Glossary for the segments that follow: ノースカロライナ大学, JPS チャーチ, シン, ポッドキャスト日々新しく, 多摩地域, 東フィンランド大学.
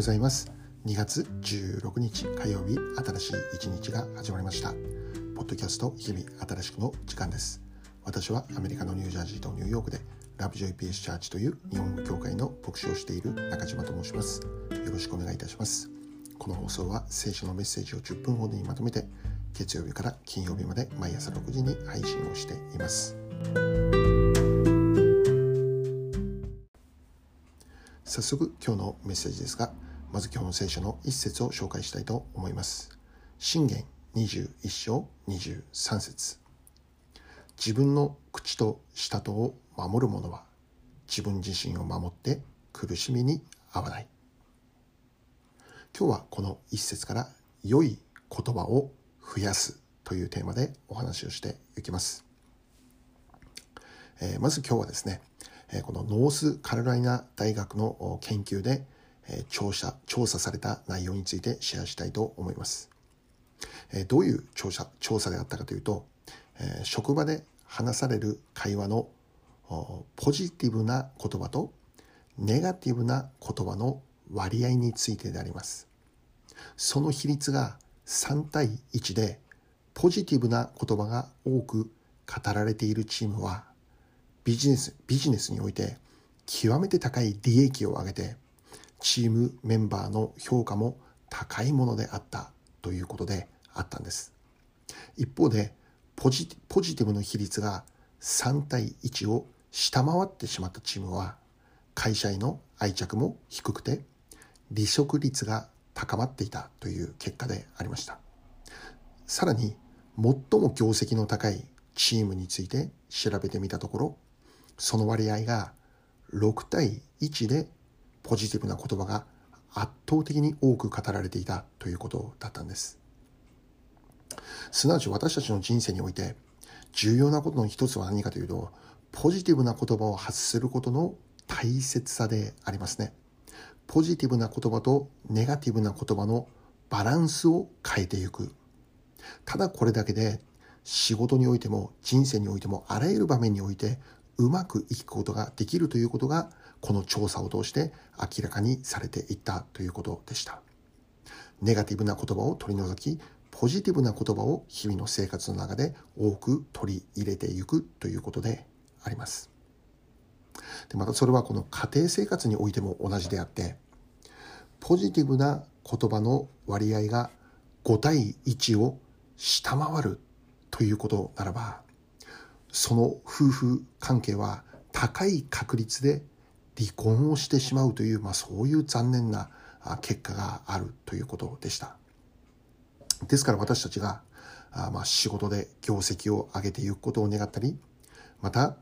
ございます。2月16日火曜日、新しい一日が始まりました。ポッドキャスト日々新しくの時間です。私はアメリカのニュージャージーとニューヨークでラブ JPS チャーチという日本語教会の牧師をしている中島と申します。よろしくお願いいたします。この放送は聖書のメッセージを10分ほどにまとめて、月曜日から金曜日まで毎朝6時に配信をしています。早速今日のメッセージですが、まず今日の聖書の一節を紹介したいと思います。箴言21章23節、自分の口と舌とを守る者は自分自身を守って苦しみに遭わない。今日はこの一節から良い言葉を増やすというテーマでお話をしていきます。まず今日はですね、このノースカロライナ大学の研究で調査された内容についてシェアしたいと思います。どういう調査であったかというと、職場で話される会話のポジティブな言葉とネガティブな言葉の割合についてであります。その比率が3対1で、ポジティブな言葉が多く語られているチームはビジネスにおいて極めて高い利益を上げて、チームメンバーの評価も高いものであったということであったんです。一方でポジティブの比率が3対1を下回ってしまったチームは、会社への愛着も低くて離職率が高まっていたという結果でありました。さらに最も業績の高いチームについて調べてみたところ、その割合が6対1でポジティブな言葉が圧倒的に多く語られていたということだったんです。すなわち私たちの人生において重要なことの一つは何かというと、ポジティブな言葉を発することの大切さでありますね。ポジティブな言葉とネガティブな言葉のバランスを変えていく。ただこれだけで仕事においても人生においてもあらゆる場面においてうまくいくことができるということが、この調査を通して明らかにされていったということでした。ネガティブな言葉を取り除き、ポジティブな言葉を日々の生活の中で多く取り入れていくということであります。でまたそれはこの家庭生活においても同じであって、ポジティブな言葉の割合が5対1を下回るということならば、その夫婦関係は高い確率で離婚をしてしまうという、そういう残念な結果があるということでした。ですから私たちが仕事で業績を上げていくことを願ったり、また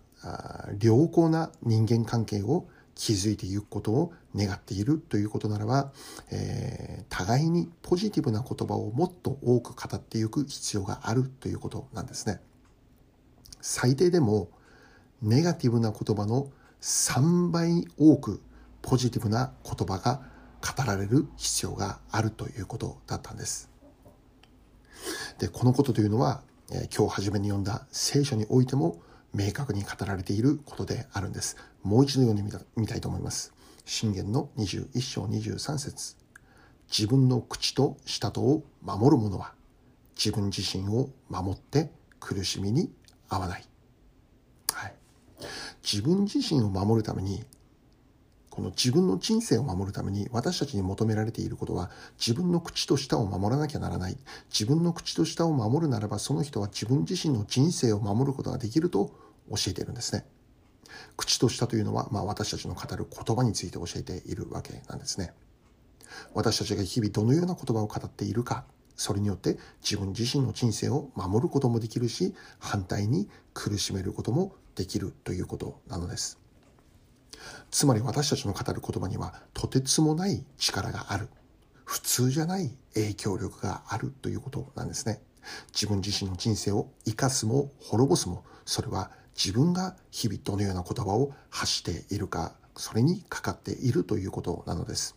良好な人間関係を築いていくことを願っているということならば、互いにポジティブな言葉をもっと多く語っていく必要があるということなんですね。最低でもネガティブな言葉の3倍多くポジティブな言葉が語られる必要があるということだったんです。で、このことというのは、今日初めに読んだ聖書においても明確に語られていることであるんです。もう一度読んでみたいと思います。箴言の21章23節、自分の口と舌とを守る者は自分自身を守って苦しみに遭わない。はい、自分自身を守るために、この自分の人生を守るために私たちに求められていることは、自分の口と舌を守らなきゃならない。自分の口と舌を守るならば、その人は自分自身の人生を守ることができると教えているんですね。口と舌というのは、私たちの語る言葉について教えているわけなんですね。私たちが日々どのような言葉を語っているか、それによって自分自身の人生を守ることもできるし、反対に苦しめることもできるということなのです。つまり私たちの語る言葉にはとてつもない力がある、普通じゃない影響力があるということなんですね。自分自身の人生を生かすも滅ぼすも、それは自分が日々どのような言葉を発しているか、それにかかっているということなのです。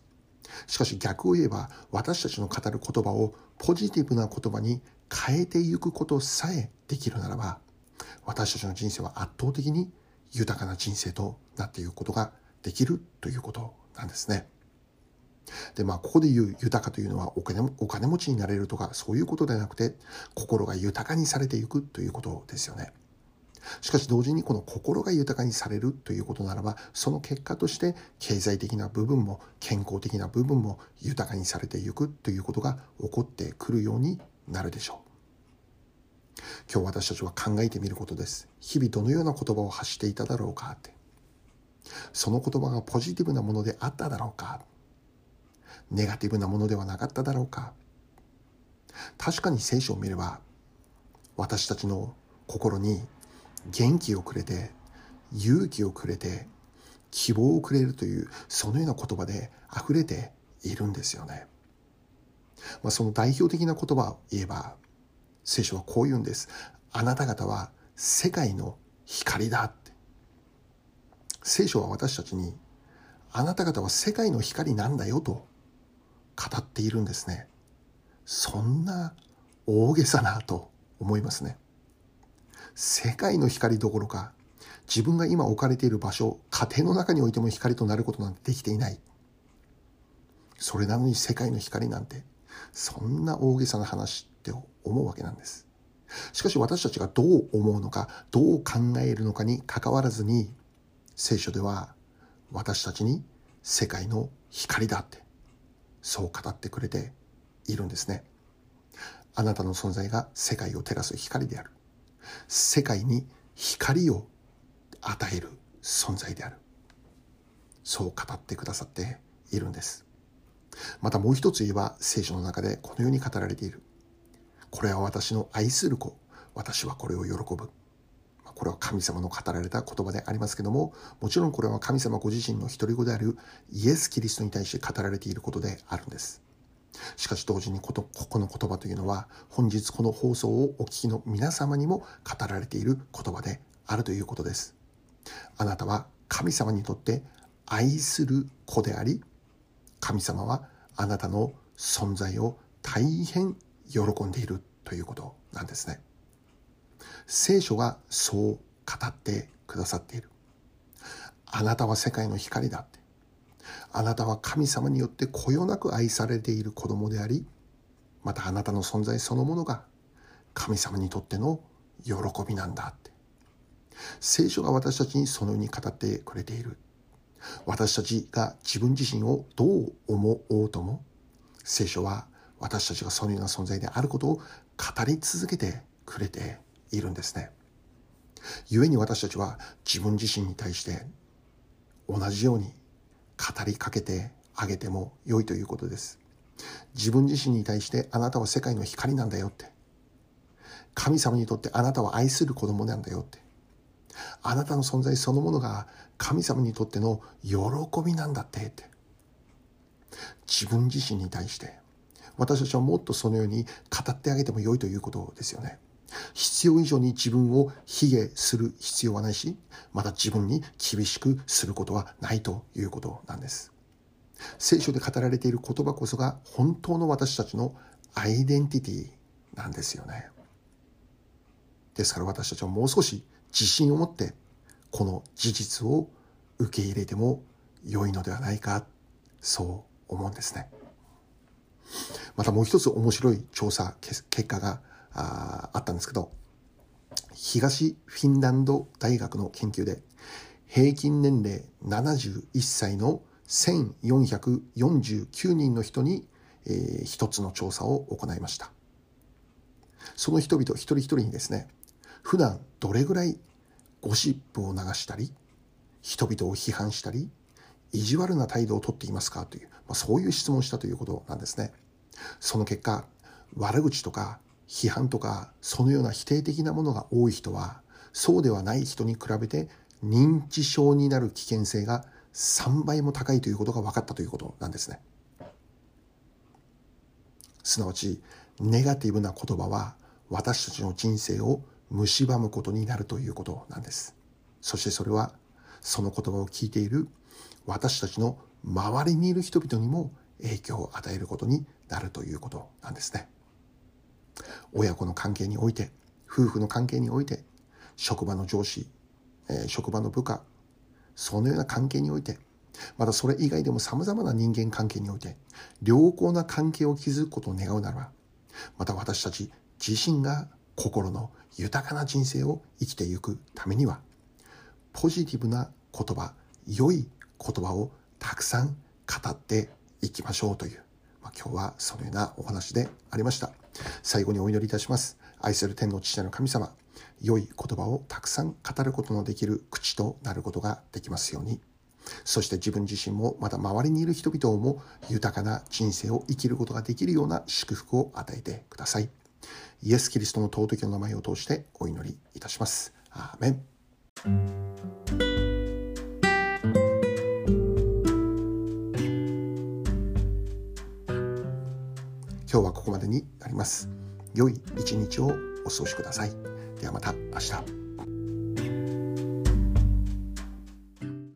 しかし逆を言えば、私たちの語る言葉をポジティブな言葉に変えていくことさえできるならば、私たちの人生は圧倒的に豊かな人生となっていくことができるということなんですね。で、まあ、ここで言う豊かというのはお金持ちになれるとかそういうことではなくて、心が豊かにされていくということですよね。しかし同時にこの心が豊かにされるということならば、その結果として経済的な部分も健康的な部分も豊かにされていくということが起こってくるようになるでしょう。今日私たちは考えてみることです。日々どのような言葉を発していただろうかって、その言葉がポジティブなものであっただろうか、ネガティブなものではなかっただろうか。確かに聖書を見れば、私たちの心に元気をくれて、勇気をくれて、希望をくれるという、そのような言葉で溢れているんですよね。まあ、その代表的な言葉を言えば、聖書はこう言うんです。あなた方は世界の光だって。聖書は私たちに、あなた方は世界の光なんだよと語っているんですね。そんな大げさなと思いますね。世界の光どころか、自分が今置かれている場所、家庭の中においても光となることなんてできていない。それなのに世界の光なんて、そんな大げさな話って思うわけなんです。しかし私たちがどう思うのか、どう考えるのかに関わらずに、聖書では私たちに世界の光だって、そう語ってくれているんですね。あなたの存在が世界を照らす光である。世界に光を与える存在である。そう語ってくださっているんです。またもう一つ言えば、聖書の中でこのように語られている。これは私の愛する子。私はこれを喜ぶ。これは神様の語られた言葉でありますけども、もちろんこれは神様ご自身の独り子であるイエス・キリストに対して語られていることであるんです。しかし同時にこの言葉というのは、本日この放送をお聞きの皆様にも語られている言葉であるということです。あなたは神様にとって愛する子であり、神様はあなたの存在を大変喜んでいるということなんですね。聖書がそう語ってくださっている。あなたは世界の光だって。あなたは神様によってこよなく愛されている子供であり、またあなたの存在そのものが神様にとっての喜びなんだって。聖書が私たちにそのように語ってくれている。私たちが自分自身をどう思おうとも、聖書は私たちがそのような存在であることを語り続けてくれているんですね。故に私たちは自分自身に対して同じように語りかけてあげても良いということです。自分自身に対してあなたは世界の光なんだよって。神様にとってあなたは愛する子供なんだよって。あなたの存在そのものが神様にとっての喜びなんだってって。自分自身に対して私たちはもっとそのように語ってあげても良いということですよね。必要以上に自分を卑下する必要はないし、また自分に厳しくすることはないということなんです。聖書で語られている言葉こそが本当の私たちのアイデンティティなんですよね。ですから私たちはもう少し自信を持ってこの事実を受け入れても良いのではないか、そう思うんですね。またもう一つ面白い調査結果があったんですけど、東フィンランド大学の研究で、平均年齢71歳の1449人の人に、一つの調査を行いました。その人々一人一人にですね、普段どれぐらいゴシップを流したり、人々を批判したり、意地悪な態度をとっていますかという、そういう質問をしたということなんですね。その結果、悪口とか批判とかそのような否定的なものが多い人は、そうではない人に比べて認知症になる危険性が3倍も高いということが分かったということなんですね。すなわちネガティブな言葉は私たちの人生を蝕むことになるということなんです。そしてそれはその言葉を聞いている私たちの周りにいる人々にも影響を与えることになるということなんですね。親子の関係において、夫婦の関係において、職場の上司、職場の部下、そのような関係において、またそれ以外でも様々な人間関係において良好な関係を築くことを願うならば、また私たち自身が心の豊かな人生を生きていくためには、ポジティブな言葉、良い言葉をたくさん語っていきましょうという、今日はそのようなお話でありました。最後にお祈りいたします。愛する天の父なる神様、良い言葉をたくさん語ることのできる口となることができますように、そして自分自身もまた周りにいる人々も豊かな人生を生きることができるような祝福を与えてください。イエス・キリストの尊きの名前を通してお祈りいたします。アーメン。今日はここまでになります。良い一日をお過ごしください。ではまた明日。